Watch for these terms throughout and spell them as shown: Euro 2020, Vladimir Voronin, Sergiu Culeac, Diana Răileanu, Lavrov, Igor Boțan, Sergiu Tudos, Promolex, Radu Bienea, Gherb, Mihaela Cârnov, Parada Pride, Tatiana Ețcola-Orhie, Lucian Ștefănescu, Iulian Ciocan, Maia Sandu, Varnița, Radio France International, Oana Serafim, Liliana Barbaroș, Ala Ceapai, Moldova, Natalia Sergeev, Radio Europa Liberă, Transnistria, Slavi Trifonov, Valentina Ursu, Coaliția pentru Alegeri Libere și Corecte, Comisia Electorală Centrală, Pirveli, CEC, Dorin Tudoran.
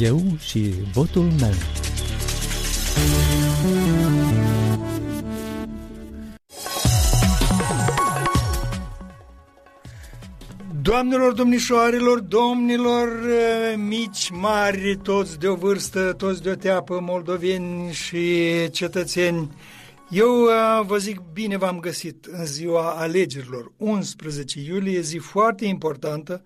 eu și votul meu. Doamnelor, domnișoarelor, domnilor, mici, mari, toți de o vârstă, toți de o teapă, moldoveni și cetățeni, eu vă zic bine v-am găsit în ziua alegerilor. 11 iulie, zi foarte importantă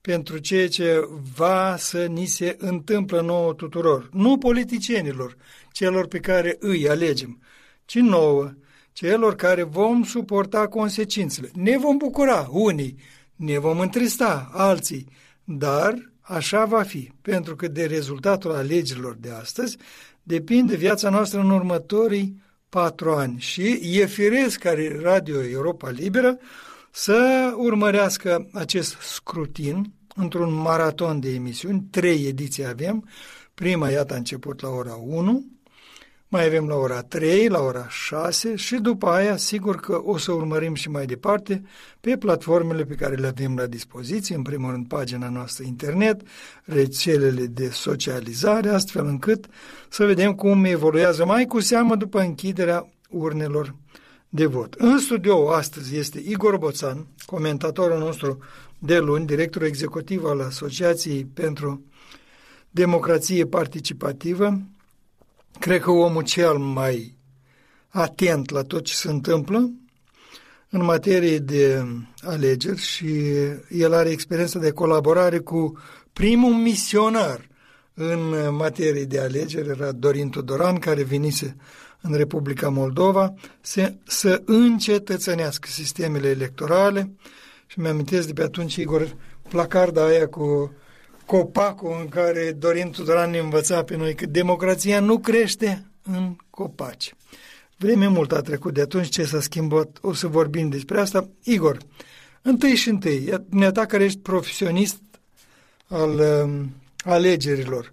pentru ceea ce va să ni se întâmplă nouă tuturor, nu politicienilor, celor pe care îi alegem, ci nouă, celor care vom suporta consecințele. Ne vom bucura unii, ne vom întrista alții, dar așa va fi, pentru că de rezultatul alegerilor de astăzi depinde viața noastră în următorii 4 ani și e firesc ca Radio Europa Liberă să urmărească acest scrutin într-un maraton de emisiuni, 3 ediții avem, prima iată a început la ora 1, mai avem la ora 3, la ora 6 și după aia sigur că o să urmărim și mai departe pe platformele pe care le avem la dispoziție, în primul rând pagina noastră internet, rețelele de socializare, astfel încât să vedem cum evoluează mai cu seamă după închiderea urnelor de vot. În studio astăzi este Igor Boțan, comentatorul nostru de luni, directorul executiv al Asociației pentru Democrație Participativă. Cred că omul cel mai atent la tot ce se întâmplă în materie de alegeri și el are experiența de colaborare cu primul misionar în materie de alegeri, era Dorin Tudoran, care venise în Republica Moldova să încetățănească sistemele electorale și mi-amintesc de pe atunci, Igor, placarda aia cu copacul în care Dorin Tudoran ne învăța pe noi că democrația nu crește în copaci. Vreme mult a trecut de atunci, ce s-a schimbat, o să vorbim despre asta. Igor, întâi, dumneata care ești profesionist al alegerilor,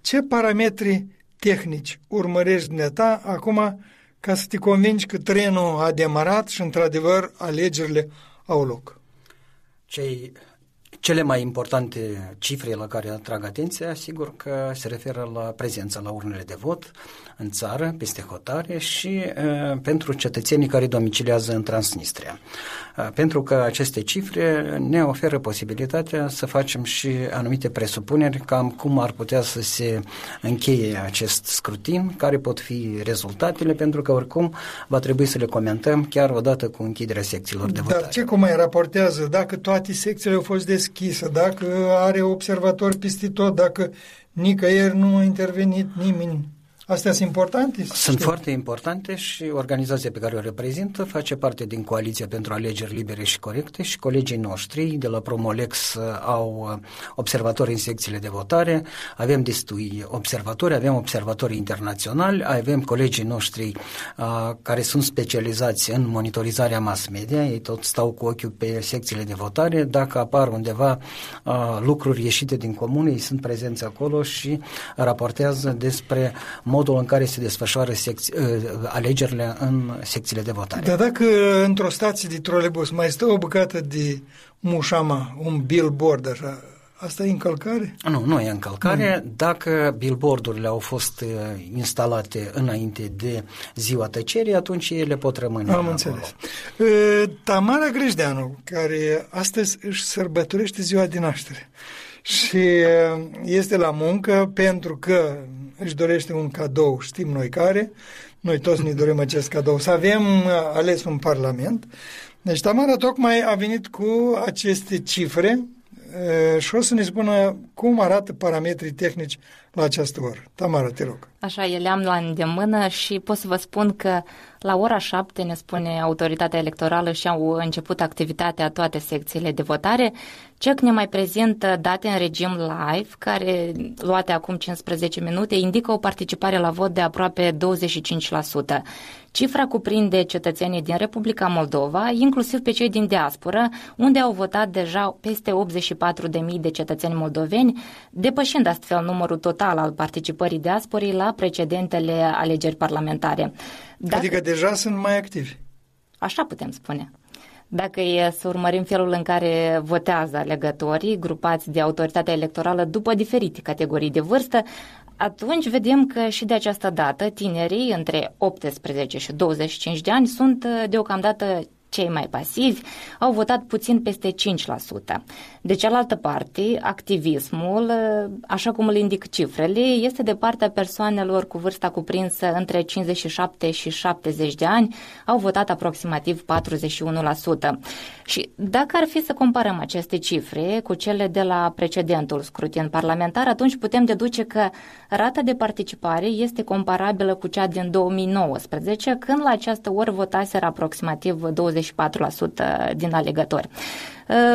ce parametri tehnici urmărești dumneata acum ca să te convingi că trenul a demarat și într-adevăr alegerile au loc? Cele mai importante cifre la care atrag atenția, sigur că se referă la prezența la urnele de vot în țară, peste hotare și pentru cetățenii care domiciliază în Transnistria. Pentru că aceste cifre ne oferă posibilitatea să facem și anumite presupuneri cam cum ar putea să se încheie acest scrutin, care pot fi rezultatele, pentru că oricum va trebui să le comentăm chiar odată cu închiderea secțiilor de votare. Dar ce cum mai raportează dacă toate secțiile au fost deschise, dacă are observatori peste tot, dacă nicăieri nu a intervenit nimeni? Astea sunt importante? Sunt foarte importante și organizația pe care o reprezintă face parte din Coaliția pentru Alegeri Libere și Corecte și colegii noștri de la Promolex au observatori în secțiile de votare, avem destui observatori, avem observatori internaționali, avem colegii noștri care sunt specializați în monitorizarea mass media, ei tot stau cu ochiul pe secțiile de votare, dacă apar undeva lucruri ieșite din comun, ei sunt prezenți acolo și raportează despre modul în care se desfășoară alegerile în secțiile de votare. Dar dacă într-o stație de trolebus mai stă o bucată de mușama, un billboard așa, asta e încălcare? Nu e încălcare. Dacă billboardurile au fost instalate înainte de ziua tăcerii, atunci ele pot rămâne. Am înțeles. Tamara Grijdeanu, care astăzi își sărbătorește ziua de naștere și este la muncă pentru că își dorește un cadou, știm noi care, noi toți ne dorim acest cadou, să avem ales un parlament. Deci Tamara tocmai a venit cu aceste cifre și o să ne spună cum arată parametrii tehnici la această oră. Tamara, te rog. Așa, eu le-am la îndemână și pot să vă spun că la ora 7, ne spune autoritatea electorală, și-au început activitatea toate secțiile de votare. CEC ne mai prezintă date în regim live, care, luate acum 15 minute, indică o participare la vot de aproape 25%. Cifra cuprinde cetățenii din Republica Moldova, inclusiv pe cei din diaspora, unde au votat deja peste 84.000 de cetățeni moldoveni, depășind astfel numărul total al participării diasporii la precedentele alegeri parlamentare. Adică deja sunt mai activi. Așa putem spune. Dacă e să urmărim felul în care votează alegătorii grupați de autoritatea electorală după diferite categorii de vârstă, atunci vedem că și de această dată tinerii între 18 și 25 de ani sunt deocamdată cei mai pasivi, au votat puțin peste 5%. De cealaltă parte, activismul, așa cum îl indic cifrele, este de partea persoanelor cu vârsta cuprinsă între 57 și 70 de ani, au votat aproximativ 41%. Și dacă ar fi să comparăm aceste cifre cu cele de la precedentul scrutin parlamentar, atunci putem deduce că rata de participare este comparabilă cu cea din 2019, când la această oră votaseră aproximativ 24% din alegători.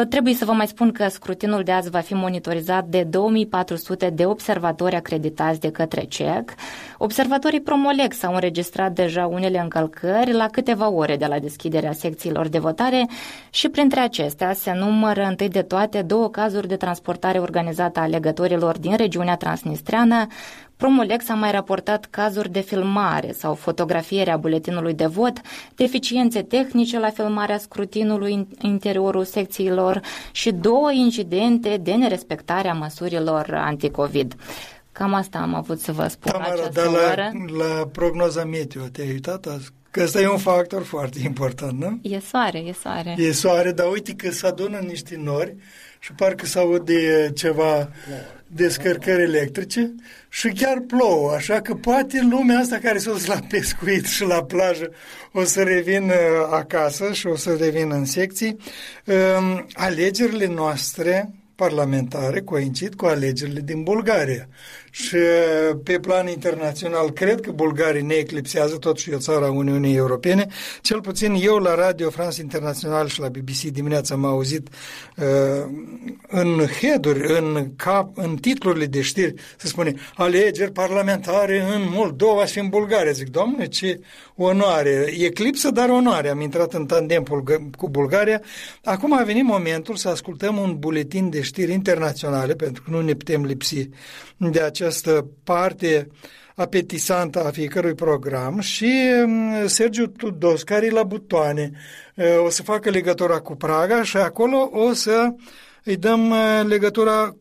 Trebuie să vă mai spun că scrutinul de azi va fi monitorizat de 2400 de observatori acreditați de către CEC. Observatorii Promolex au înregistrat deja unele încălcări la câteva ore de la deschiderea secțiilor de votare și printre acestea se numără întâi de toate 2 cazuri de transportare organizată a alegătorilor din regiunea transnistreană. Promolex a mai raportat cazuri de filmare sau fotografiere a buletinului de vot, deficiențe tehnice la filmarea scrutinului în interiorul secțiilor și 2 incidente de nerespectare a măsurilor anticovid. Cam asta am avut să vă spun. Tamara, dar la prognoza meteo te-ai uitat azi? Că ăsta e un factor foarte important, nu? E soare, e soare. E soare, dar uite că se adună niște nori și parcă se aude ceva descărcări electrice și chiar plouă, așa că poate lumea asta care s-a dus la pescuit și la plajă o să revină acasă și o să revină în secții. Alegerile noastre parlamentare coincid cu alegerile din Bulgaria și pe plan internațional cred că bulgarii ne eclipsează, totuși e o țară a Uniunii Europene, cel puțin eu la Radio France International și la BBC dimineața am auzit în head-uri, în titlurile de știri se spune alegeri parlamentare în Moldova și în Bulgaria. Zic, Doamne, ce onoare, eclipsă, dar onoare, am intrat în tandem cu Bulgaria. Acum a venit momentul să ascultăm un buletin de știri internaționale, pentru că nu ne putem lipsi de această parte apetisantă a fiecărui program și Sergiu Tudos, care e la butoane, o să facă legătura cu Praga și acolo o să îi dăm legătura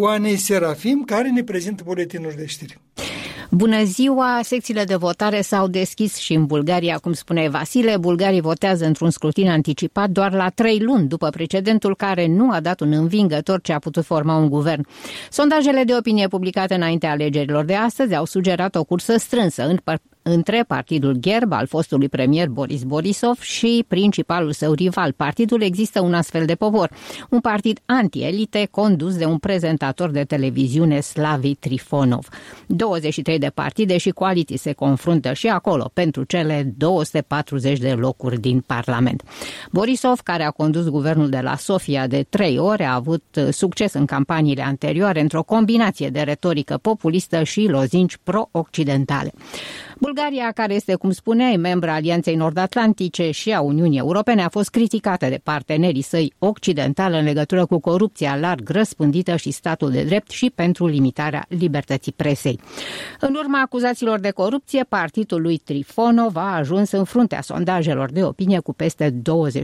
Oanei Serafim, care ne prezintă buletinul de știri. Bună ziua! Secțiile de votare s-au deschis și în Bulgaria, cum spune Vasile. Bulgarii votează într-un scrutin anticipat doar la 3 luni după precedentul care nu a dat un învingător ce a putut forma un guvern. Sondajele de opinie publicate înaintea alegerilor de astăzi au sugerat o cursă strânsă între partidul Gherb al fostului premier Boris Borisov și principalul său rival. Partidul Există un astfel de popor, un partid anti-elite condus de un prezentator de televiziune, Slavi Trifonov. 23 de partide și coaliții se confruntă și acolo pentru cele 240 de locuri din Parlament. Borisov, care a condus guvernul de la Sofia de 3 ori, a avut succes în campaniile anterioare într-o combinație de retorică populistă și lozinci pro-occidentale. Bulgaria, care este, cum spuneai, membră Alianței Nord-Atlantice și a Uniunii Europene, a fost criticată de partenerii săi occidentali în legătură cu corupția larg răspândită și statul de drept și pentru limitarea libertății presei. În urma acuzațiilor de corupție, partidul lui Trifonov a ajuns în fruntea sondajelor de opinie cu peste 21%.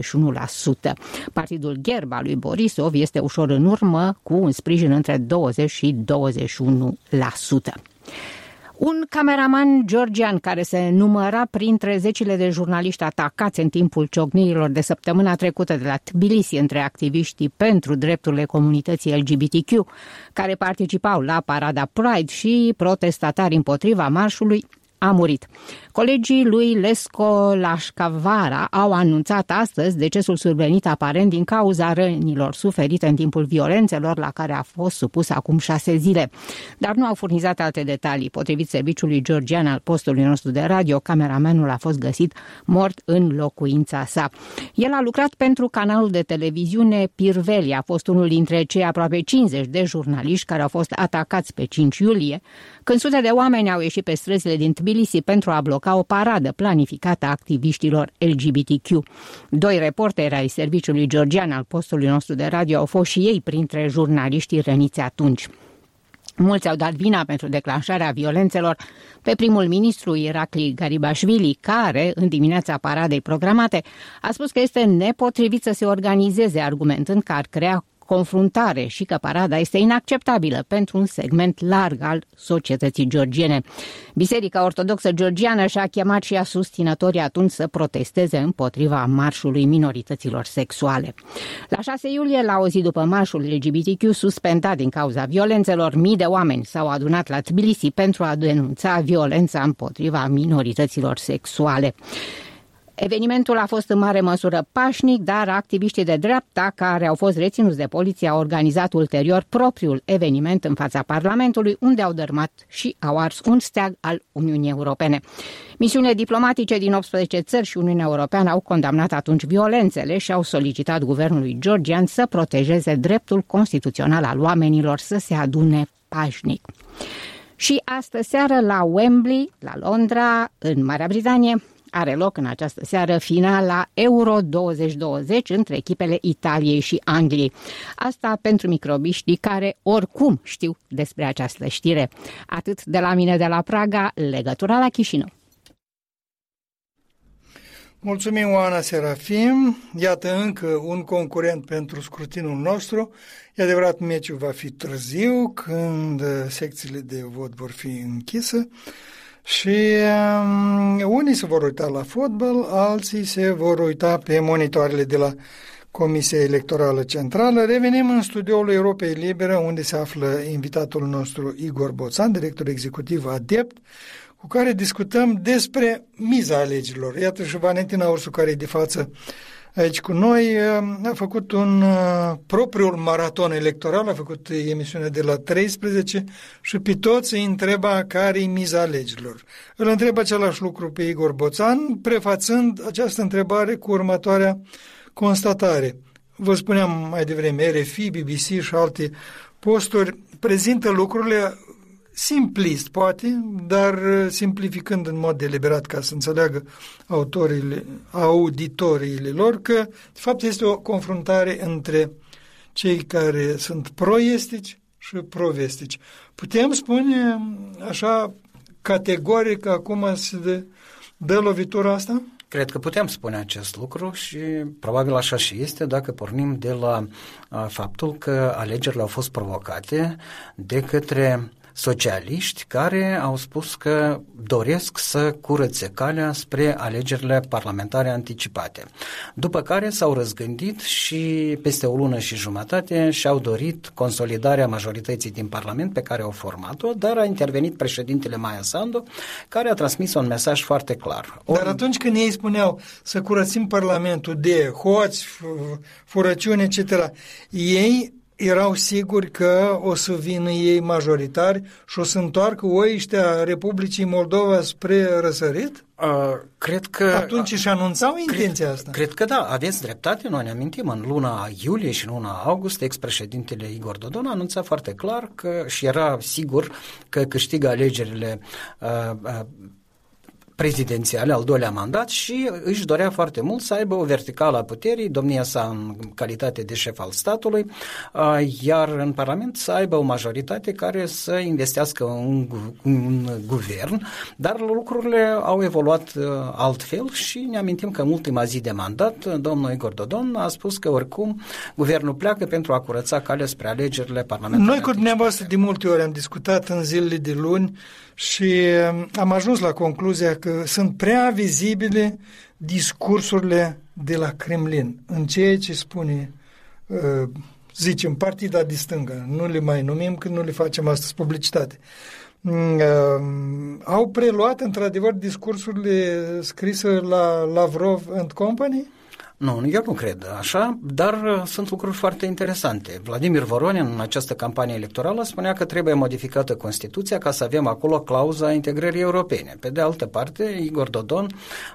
Partidul Gherb al lui Borisov este ușor în urmă, cu un sprijin între 20 și 21%. Un cameraman georgian care se număra printre zecile de jurnaliști atacați în timpul ciocnirilor de săptămâna trecută de la Tbilisi între activiștii pentru drepturile comunității LGBTQ, care participau la Parada Pride și protestatari împotriva marșului, a murit. Colegii lui Lekso Lashkarava au anunțat astăzi decesul survenit aparent din cauza rănilor suferite în timpul violențelor la care a fost supus acum 6 zile. Dar nu au furnizat alte detalii. Potrivit serviciului georgian al postului nostru de radio, cameramanul a fost găsit mort în locuința sa. El a lucrat pentru canalul de televiziune Pirveli. A fost unul dintre cei aproape 50 de jurnaliști care au fost atacați pe 5 iulie, când sute de oameni au ieșit pe străzile din Tbilisi pentru a bloca o paradă planificată a activiștilor LGBTQ. 2 reporteri ai serviciului georgian al postului nostru de radio au fost și ei printre jurnaliștii răniți atunci. Mulți au dat vina pentru declanșarea violențelor pe primul ministru Irakli Garibashvili, care, în dimineața paradei programate, a spus că este nepotrivit să se organizeze, argumentând că ar crea confruntare și că parada este inacceptabilă pentru un segment larg al societății georgiene. Biserica Ortodoxă Georgiană și-a chemat și a susținătorii atunci să protesteze împotriva marșului minorităților sexuale. La 6 iulie, la o zi după marșul LGBTQ suspendat din cauza violențelor, mii de oameni s-au adunat la Tbilisi pentru a denunța violența împotriva minorităților sexuale. Evenimentul a fost în mare măsură pașnic, dar activiștii de dreapta, care au fost reținuți de poliție, au organizat ulterior propriul eveniment în fața Parlamentului, unde au dărâmat și au ars un steag al Uniunii Europene. Misiunile diplomatice din 18 țări și Uniunea Europeană au condamnat atunci violențele și au solicitat guvernului georgian să protejeze dreptul constituțional al oamenilor să se adune pașnic. Și astă seară la Wembley, la Londra, în Marea Britanie, are loc în această seară finala Euro 2020 între echipele Italiei și Angliei. Asta pentru microbiștii care oricum știu despre această știre. Atât de la mine de la Praga, legătura la Chișinău. Mulțumim, Oana Serafim. Iată încă un concurent pentru scrutinul nostru. E adevărat, meciul va fi târziu, când secțiile de vot vor fi închise. Și unii se vor uita la fotbal, alții se vor uita pe monitoarele de la Comisia Electorală Centrală. Revenim în studioul Europei Liberă, unde se află invitatul nostru Igor Boțan, director executiv Adept, cu care discutăm despre miza alegerilor. Iată și Valentina Ursu, care e de față aici cu noi, a făcut un propriul maraton electoral, a făcut emisiunea de la 13 și pe toți îi întreba care-i miza alegerilor. Îl întreb același lucru pe Igor Boțan, prefațând această întrebare cu următoarea constatare. Vă spuneam mai devreme, RFI, BBC și alte posturi prezintă lucrurile simplist, poate, dar simplificând în mod deliberat ca să înțeleagă auditoriile lor că, de fapt, este o confruntare între cei care sunt proestici și provestici. Putem spune așa categoric acum se dă lovitura asta? Cred că putem spune acest lucru și probabil așa și este dacă pornim de la faptul că alegerile au fost provocate de către socialiști care au spus că doresc să curățe calea spre alegerile parlamentare anticipate. După care s-au răzgândit și peste o lună și jumătate și-au dorit consolidarea majorității din Parlament pe care au format-o, dar a intervenit președintele Maia Sandu, care a transmis un mesaj foarte clar. Dar atunci când ei spuneau să curățim Parlamentul de hoți, furăciuni, etc., ei erau siguri că o să vină ei majoritari și o să întoarcă oiștea Republicii Moldova spre răsărit? Cred că atunci își anunțau intenția asta. Cred că da, aveți dreptate, noi ne amintim în luna iulie și în luna august ex-președintele Igor Dodon anunța foarte clar că și era sigur că câștigă alegerile prezidențiale, al doilea mandat, și își dorea foarte mult să aibă o verticală a puterii, domnia sa în calitate de șef al statului, iar în Parlament să aibă o majoritate care să investească un guvern, dar lucrurile au evoluat altfel și ne amintim că în ultima zi de mandat domnul Igor Dodon a spus că oricum guvernul pleacă pentru a curăța calea spre alegerile parlamentare. Noi cu dumneavoastră de multe ori am discutat în zilele de luni și am ajuns la concluzia că sunt prea vizibile discursurile de la Kremlin în ceea ce spune, zicem, partida de stânga. Nu le mai numim, că nu le facem astăzi publicitate. Au preluat, într-adevăr, discursurile scrise la Lavrov and Company? Nu, eu nu cred așa, dar sunt lucruri foarte interesante. Vladimir Voronin în această campanie electorală spunea că trebuie modificată Constituția ca să avem acolo clauza integrării europene. Pe de altă parte, Igor Dodon,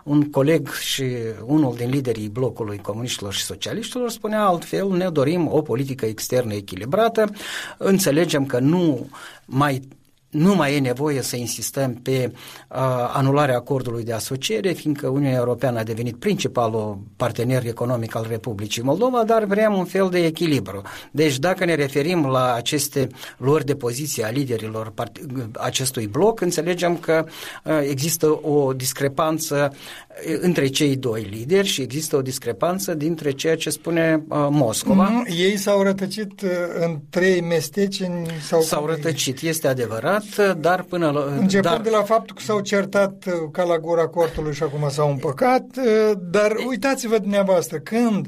un coleg și unul din liderii blocului comuniștilor și socialiștilor, spunea altfel: ne dorim o politică externă echilibrată, înțelegem că nu mai Nu mai e nevoie să insistăm pe anularea acordului de asociere, fiindcă Uniunea Europeană a devenit principalul partener economic al Republicii Moldova, dar vrem un fel de echilibru. Deci dacă ne referim la aceste luări de poziție a liderilor acestui bloc, înțelegem că există o discrepanță între cei doi lideri și există o discrepanță dintre ceea ce spune Moscova. Ei s-au rătăcit în trei mesteci. S-au rătăcit, este adevărat. Dar până la, începând de la faptul că s-au certat ca la gura cortului și acum s-au împăcat, dar uitați-vă dumneavoastră, când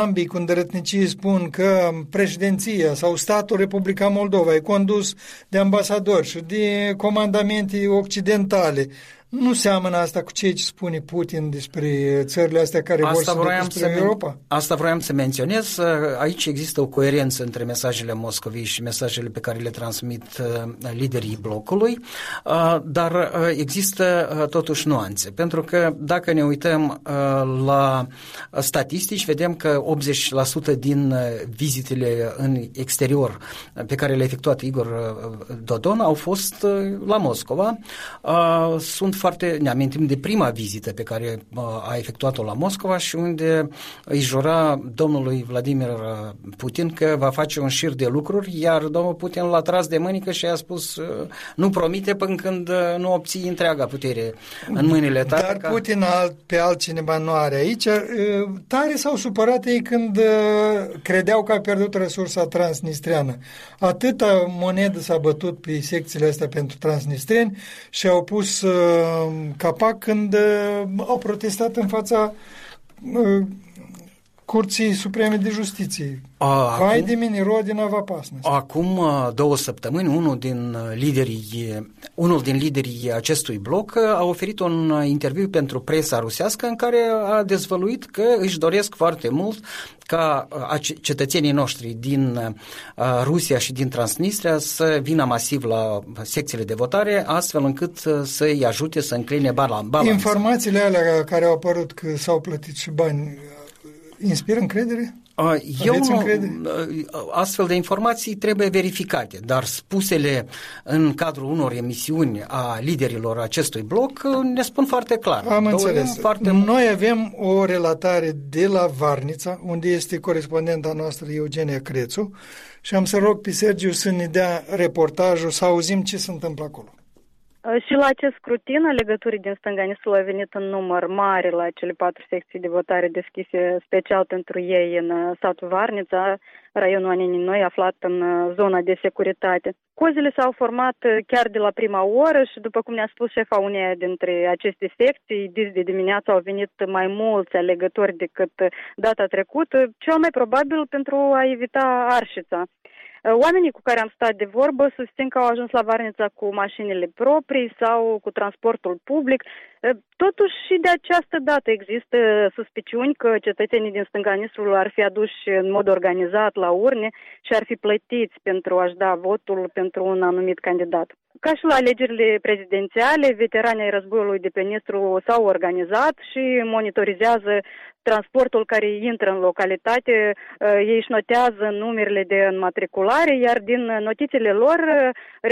ambii cu îndărătnicii spun că președinția sau statul Republica Moldova e condus de ambasadori și de comandamente occidentale, nu seamănă asta cu ceea ce spune Putin despre țările astea care vor să ducă spre Europa? Asta vroiam să menționez. Aici există o coerență între mesajele Moscovei și mesajele pe care le transmit liderii blocului, dar există totuși nuanțe, pentru că dacă ne uităm la statistici, vedem că 80% din vizitele în exterior pe care le-a efectuat Igor Dodon au fost la Moscova. Sunt foarte, ne amintim de prima vizită pe care a efectuat-o la Moscova și unde îi jura domnului Vladimir Putin că va face un șir de lucruri, iar domnul Putin l-a tras de mânică și i-a spus nu promite până când nu obții întreaga putere în mâinile tale. Dar ca... Putin pe altcineva nu are aici. Tare s-au supărat ei când credeau că a pierdut resursa transnistreană. Atâta monedă s-a bătut pe secțiile astea pentru transnistreni și au pus capac când au protestat în fața Curții Supreme de Justiție. Vai de mine, rodina va pasnă. Acum 2 săptămâni, unul din liderii acestui bloc a oferit un interviu pentru presa rusească în care a dezvăluit că își doresc foarte mult ca cetățenii noștri din Rusia și din Transnistria să vină masiv la secțiile de votare, astfel încât să-i ajute să încline balanța. Informațiile alea care au apărut că s-au plătit și bani inspiră încredere? Astfel de informații trebuie verificate, dar spusele în cadrul unor emisiuni a liderilor acestui bloc ne spun foarte clar. Am înțeles. Noi avem o relatare de la Varnița, unde este corespondenta noastră Eugenia Crețu, și am să rog pe Sergiu să ne dea reportajul, să auzim ce se întâmplă acolo. Și la acest scrutin, alegătorii din Stânga Nisului au venit în număr mare la cele 4 secții de votare deschise special pentru ei în satul Varnița, raionul Aninii Noi, aflat în zona de securitate. Cozile s-au format chiar de la prima oră și, după cum ne-a spus șefa uneia dintre aceste secții, de dimineață au venit mai mulți alegători decât data trecută, cel mai probabil pentru a evita arșița. Oamenii cu care am stat de vorbă susțin că au ajuns la Varnița cu mașinile proprii sau cu transportul public. Totuși și de această dată există suspiciuni că cetățenii din Stânga Nistrului ar fi aduși în mod organizat la urne și ar fi plătiți pentru a-și da votul pentru un anumit candidat. Ca și la alegerile prezidențiale, veteranii ai războiului de pe Nistru s-au organizat și monitorizează transportul care intră în localitate. Ei își notează numerele de înmatriculare, iar din notițele lor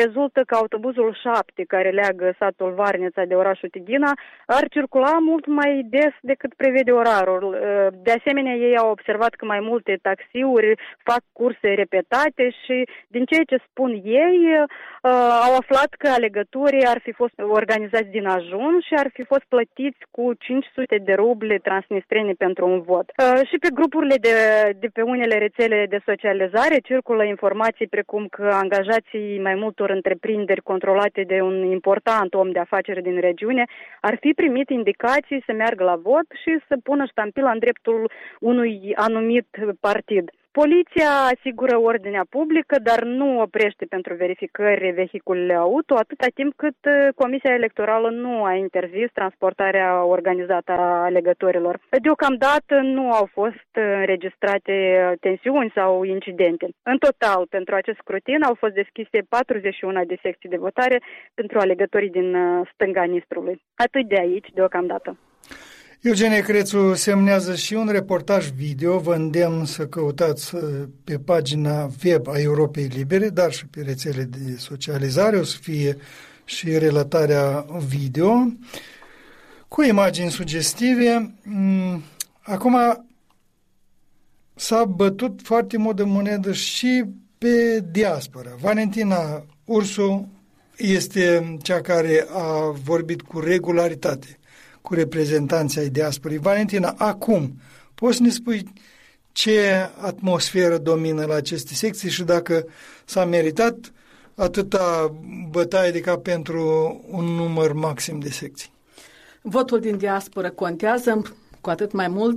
rezultă că autobuzul 7, care leagă satul Varnița de orașul Tighina, ar circula mult mai des decât prevede orarul. De asemenea, ei au observat că mai multe taxiuri fac curse repetate și, din ceea ce spun ei, au aflat că alegătorii ar fi fost organizați din ajun și ar fi fost plătiți cu 500 de ruble transnistrene pentru un vot. Și pe grupurile de pe unele rețele de socializare circulă informații precum că angajații mai multor întreprinderi controlate de un important om de afaceri din regiune ar fi primit indicații să meargă la vot și să pună ștampila în dreptul unui anumit partid. Poliția asigură ordinea publică, dar nu oprește pentru verificări vehiculele auto, atâta timp cât Comisia Electorală nu a interzis transportarea organizată a alegătorilor. Deocamdată nu au fost înregistrate tensiuni sau incidente. În total, pentru acest scrutin au fost deschise 41 de secții de votare pentru alegătorii din Stânga Nistrului. Atât de aici, deocamdată. Eugenia Crețu semnează și un reportaj video, vă îndemn să căutați pe pagina web a Europei Libere, dar și pe rețele de socializare, o să fie și relatarea video, cu imagini sugestive. Acum s-a bătut foarte mult de monedă și pe diaspora. Valentina Ursu este cea care a vorbit cu regularitate cu reprezentanții ai diasporii. Valentina, acum, poți să ne spui ce atmosferă domină la aceste secții și dacă s-a meritat atâta bătaie de cap pentru un număr maxim de secții? Votul din diasporă contează, cu atât mai mult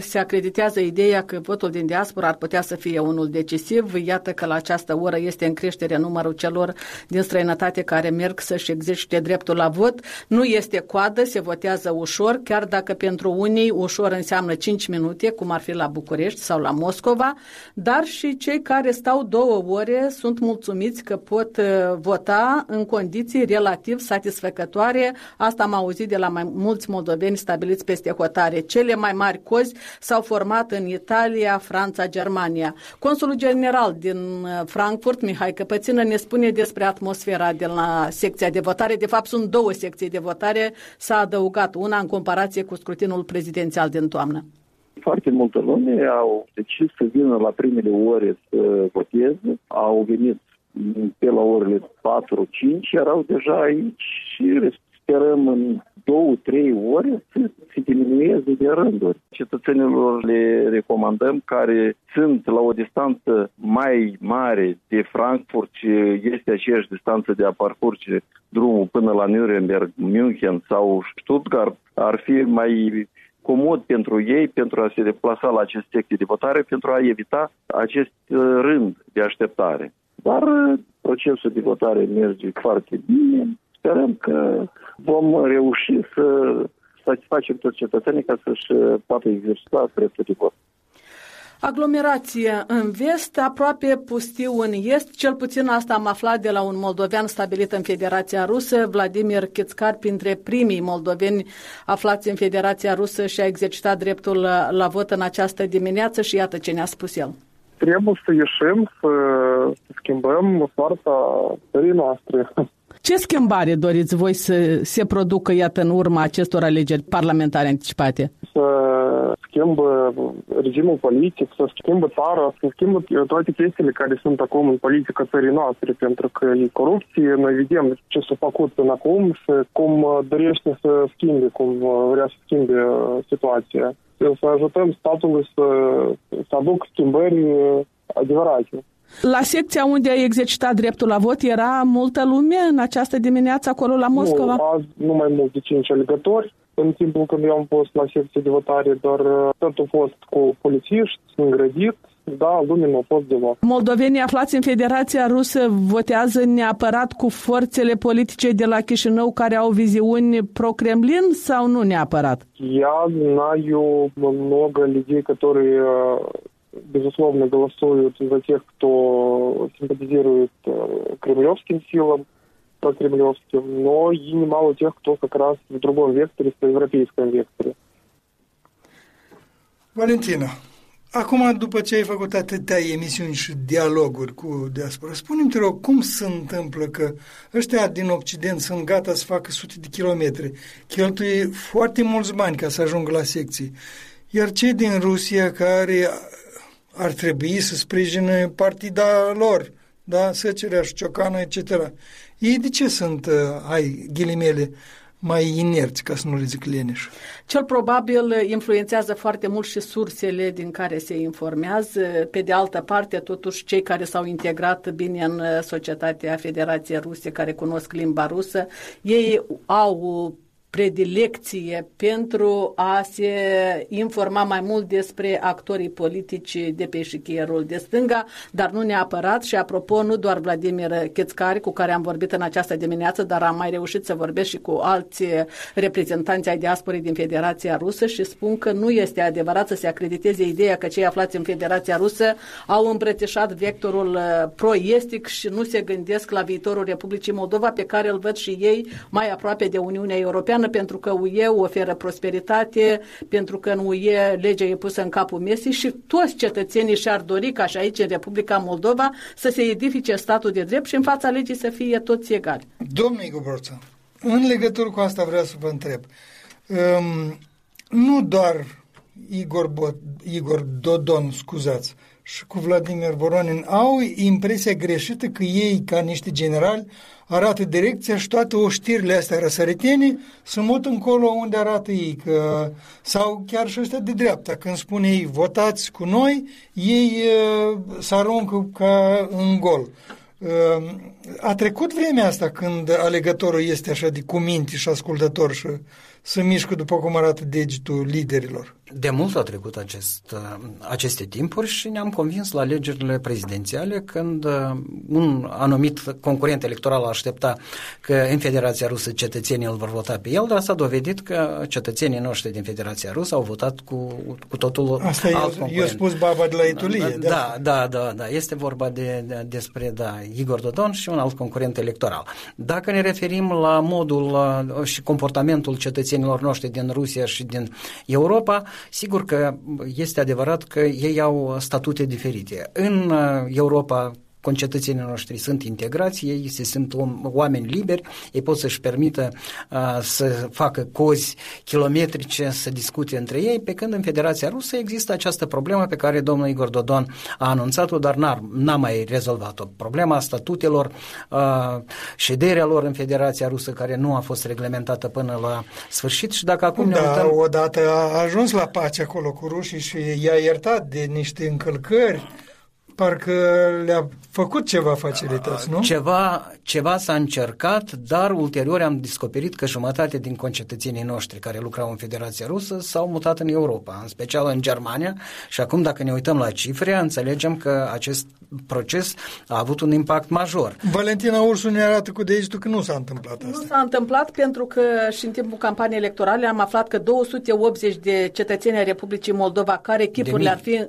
se acreditează ideea că votul din diaspora ar putea să fie unul decisiv. Iată că la această oră este în creștere numărul celor din străinătate care merg să-și exercite dreptul la vot. Nu este coadă, se votează ușor, chiar dacă pentru unii ușor înseamnă 5 minute, cum ar fi la București sau la Moscova, dar și cei care stau 2 ore sunt mulțumiți că pot vota în condiții relativ satisfăcătoare. Asta am auzit de la mai mulți moldoveni stabiliți peste hotare. Cele mai mari cozi s-au format în Italia, Franța, Germania. Consulul general din Frankfurt, Mihai Căpățină, ne spune despre atmosfera de la secția de votare. De fapt, sunt 2 secții de votare. S-a adăugat una în comparație cu scrutinul prezidențial din toamnă. Foarte multă lume au decis să vină la primele ore să voteze. Au venit pe la orele 4-5, erau deja aici și sperăm în 2-3 ore să se diminueze de rânduri. Cetățenilor le recomandăm, care sunt la o distanță mai mare de Frankfurt, este aceeași distanță de a parcurge drumul până la Nuremberg, München sau Stuttgart, ar fi mai comod pentru ei, pentru a se deplasa la acest secție de votare, pentru a evita acest rând de așteptare. Dar procesul de votare merge foarte bine. Sperăm că vom reuși să satisfacem toți cetățenii ca să-și poată exercita dreptul de vot. Aglomerație în vest, aproape pustiu în est, cel puțin asta am aflat de la un moldovean stabilit în Federația Rusă, Vladimir Chitzcar, printre primii moldoveni aflați în Federația Rusă și a exercitat dreptul la vot în această dimineață și iată ce ne-a spus el. Trebuie să ieșim, să schimbăm soarta țării noastre. Ce schimbare doriți voi să se producă, iată, în urma acestor alegeri parlamentare anticipate? Să schimbă regimul politic, să schimbă țara, să schimbă toate chestiile care sunt acum în politica țării noastre, pentru că e corupție, noi vedem ce s-a făcut până acum și cum dorește să schimbe, cum vrea să schimbe situația. Să ajutăm statul să aducă schimbări adevărate. La secția unde ai exercitat dreptul la vot era multă lume în această dimineață acolo la Moscova? Nu, azi nu mai mult de 5 alegători. În timpul când eu am fost la secție de votare, doar totul a fost cu polițiști, îngrădit, da, lumea nu a fost deloc. Moldovenii aflați în Federația Rusă votează neapărat cu forțele politice de la Chișinău care au viziuni pro-Kremlin sau nu neapărat? Я знаю много людей, которые безусловно голосуют за тех, кто симпатизирует кремлевским силам, прокремлевским, но и немало тех, кто как раз в другом векторе, в проевропейском векторе. Валентина, acum, după ce ai făcut atâtea emisiuni și dialoguri cu diaspora, spune-mi, te rog, cum se întâmplă că ăștia din Occident sunt gata să facă sute de kilometri, cheltuie foarte mulți bani ca să ajungă la secții, iar cei din Rusia care ar trebui să sprijine partida lor, da? Săcerea și Ciocana, etc. Ei de ce sunt, ai ghilimele, mai inerți, ca să nu le zic leneși? Cel probabil influențează foarte mult și sursele din care se informează. Pe de altă parte, totuși, cei care s-au integrat bine în societatea Federației Ruse, care cunosc limba rusă, ei au predilecție pentru a se informa mai mult despre actorii politici de pe șichierul de stânga, dar nu neapărat și, apropo, nu doar Vladimir Chitzcar, cu care am vorbit în această dimineață, dar am mai reușit să vorbesc și cu alți reprezentanți ai diasporii din Federația Rusă și spun că nu este adevărat să se acrediteze ideea că cei aflați în Federația Rusă au îmbrățișat vectorul pro-estic și nu se gândesc la viitorul Republicii Moldova, pe care îl văd și ei mai aproape de Uniunea Europeană, europeană, pentru că UE oferă prosperitate, pentru că în UE legea e pusă în capul mesei și toți cetățenii și-ar dori ca și aici în Republica Moldova să se edifice statul de drept și în fața legii să fie toți egali. Domnule Igor Boțan, în legătură cu asta vreau să vă întreb. Nu doar Igor Dodon, scuzați, și cu Vladimir Voronin au impresia greșită că ei, ca niște generali, arată direcția și toate oștirile astea răsăritene se mut încolo unde arată ei, că, sau chiar și ăștia de dreapta, când spune ei votați cu noi, ei se aruncă ca în gol. A trecut vremea asta când alegătorul este așa de cuminte și ascultător și se mișcă după cum arată degetul liderilor. De mult a trecut aceste timpuri și ne-am convins la alegerile prezidențiale, când un anumit concurent electoral aștepta că în Federația Rusă cetățenii îl vor vota pe el, dar s-a dovedit că cetățenii noștri din Federația Rusă au votat cu totul asta alt concurent. Eu spus baba de la Itulie. Da, este vorba despre Igor Dodon și un alt concurent electoral. Dacă ne referim la modul și comportamentul cetățenilor noștri din Rusia și din Europa, sigur că este adevărat că ei au statute diferite. În Europa, concetățenii noștri sunt integrați, ei se simt oameni liberi, ei pot să-și permită să facă cozi kilometrice, să discute între ei, pe când în Federația Rusă există această problemă pe care domnul Igor Dodon a anunțat-o, dar n-a mai rezolvat-o. Problema statutelor, șederea lor în Federația Rusă, care nu a fost reglementată până la sfârșit și dacă acum ne uităm... Odată a ajuns la pace acolo cu rușii și i-a iertat de niște încălcări, parcă le-a făcut ceva facilități, nu? Ceva s-a încercat, dar ulterior am descoperit că jumătate din concetățenii noștri care lucrau în Federația Rusă s-au mutat în Europa, în special în Germania, și acum dacă ne uităm la cifre, înțelegem că acest proces a avut un impact major. Valentina Ursu ne arată cu degetul că nu s-a întâmplat asta. Nu s-a întâmplat, pentru că și în timpul campaniei electorale am aflat că 280 de cetățeni ai Republicii Moldova, care chipurile ar fi...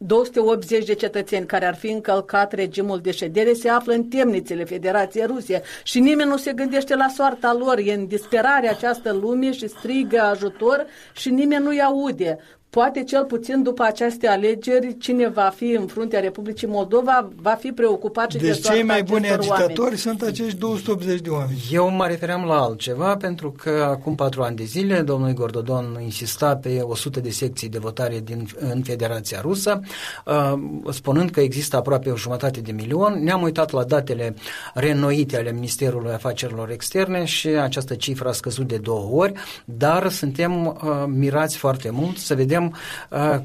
280 de cetățeni care ar fi încălcat regimul de ședere se află în temnițele Federației Ruse și nimeni nu se gândește la soarta lor, e în disperare această lume și strigă ajutor și nimeni nu-i aude. Poate cel puțin după aceste alegeri cine va fi în fruntea Republicii Moldova va fi preocupat și de soarta acestor oameni. Deci cei mai buni agitatori sunt acești 280 de oameni. Eu mă refeream la altceva, pentru că acum 4 ani de zile domnul Igor Dodon insista pe 100 de secții de votare în Federația Rusă, spunând că există aproape 1,5 milion. Ne-am uitat la datele reînnoite ale Ministerului Afacerilor Externe și această cifră a scăzut de 2 ori, dar suntem mirați foarte mult să vedem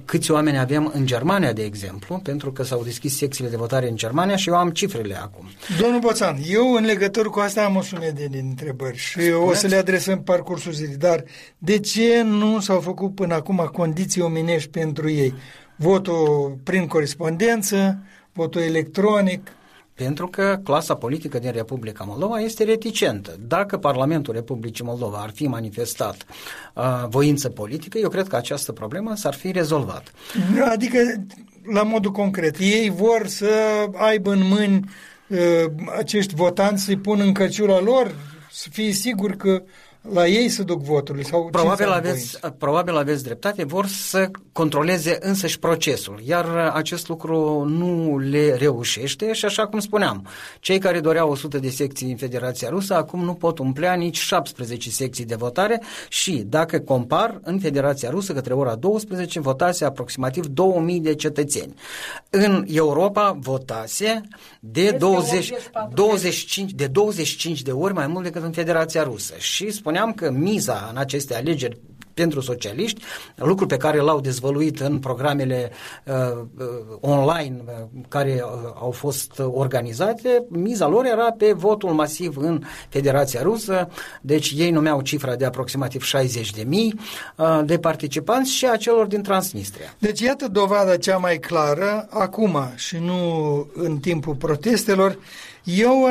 câți oameni avem în Germania, de exemplu, pentru că s-au deschis secțiile de votare în Germania și eu am cifrele acum. Domnul Boțan, eu în legătură cu asta am o sumedenie de întrebări și o să le adresăm parcursul zilei, dar de ce nu s-au făcut până acum condiții omenești pentru ei? Votul prin corespondență, votul electronic... Pentru că clasa politică din Republica Moldova este reticentă. Dacă Parlamentul Republicii Moldova ar fi manifestat voință politică, eu cred că această problemă s-ar fi rezolvat. Adică, la modul concret, ei vor să aibă în mâini acești votanți, să-i pun în căciula lor, să fie sigur că la ei se duc voturile. Sau probabil aveți dreptate, vor să controleze însăși procesul, iar acest lucru nu le reușește și așa cum spuneam, cei care doreau 100 de secții în Federația Rusă acum nu pot umplea nici 17 secții de votare și dacă compar, în Federația Rusă către ora 12 votase aproximativ 2000 de cetățeni. În Europa votase de 25 de ori mai mult decât în Federația Rusă și spuneam că miza în aceste alegeri pentru socialiști, lucru pe care l-au dezvăluit în programele online care au fost organizate, miza lor era pe votul masiv în Federația Rusă, deci ei numeau cifra de aproximativ 60.000 de participanți și a celor din Transnistria. Deci iată dovada cea mai clară acum și nu în timpul protestelor. Eu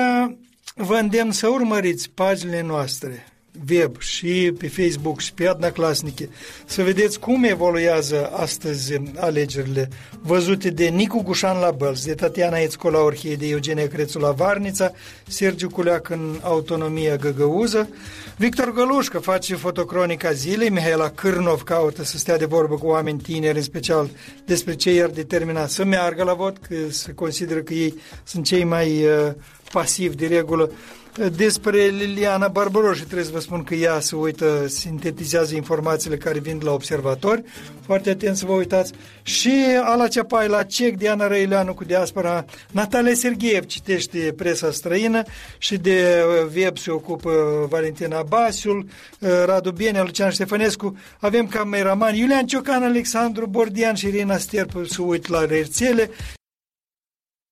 vă îndemn să urmăriți paginile noastre web și pe Facebook și pe Adnaclasnice, să vedeți cum evoluează astăzi alegerile văzute de Nicu Gușan la Bălți, de Tatiana Ețcola-Orhie, de Eugenia Crețu la Varnița, Sergiu Culeac în Autonomia Găgăuză, Victor Gălușcă face fotocronica zilei, Mihaela Cârnov caută să stea de vorbă cu oameni tineri, în special despre ce i-ar determina să meargă la vot, că se consideră că ei sunt cei mai pasivi de regulă. Despre Liliana Barbaroș, trebuie să vă spun că ea se uită, sintetizează informațiile care vin la observatori, foarte atent să vă uitați, și Ala Ceapai la CEC, Diana Răileanu cu diaspora, Natalia Sergeev citește presa străină și de web se ocupă Valentina Basiul, Radu Bienea, Lucian Ștefănescu, avem cameraman Iulian Ciocan, Alexandru Bordian și Irina Sterpu se uit la rețele.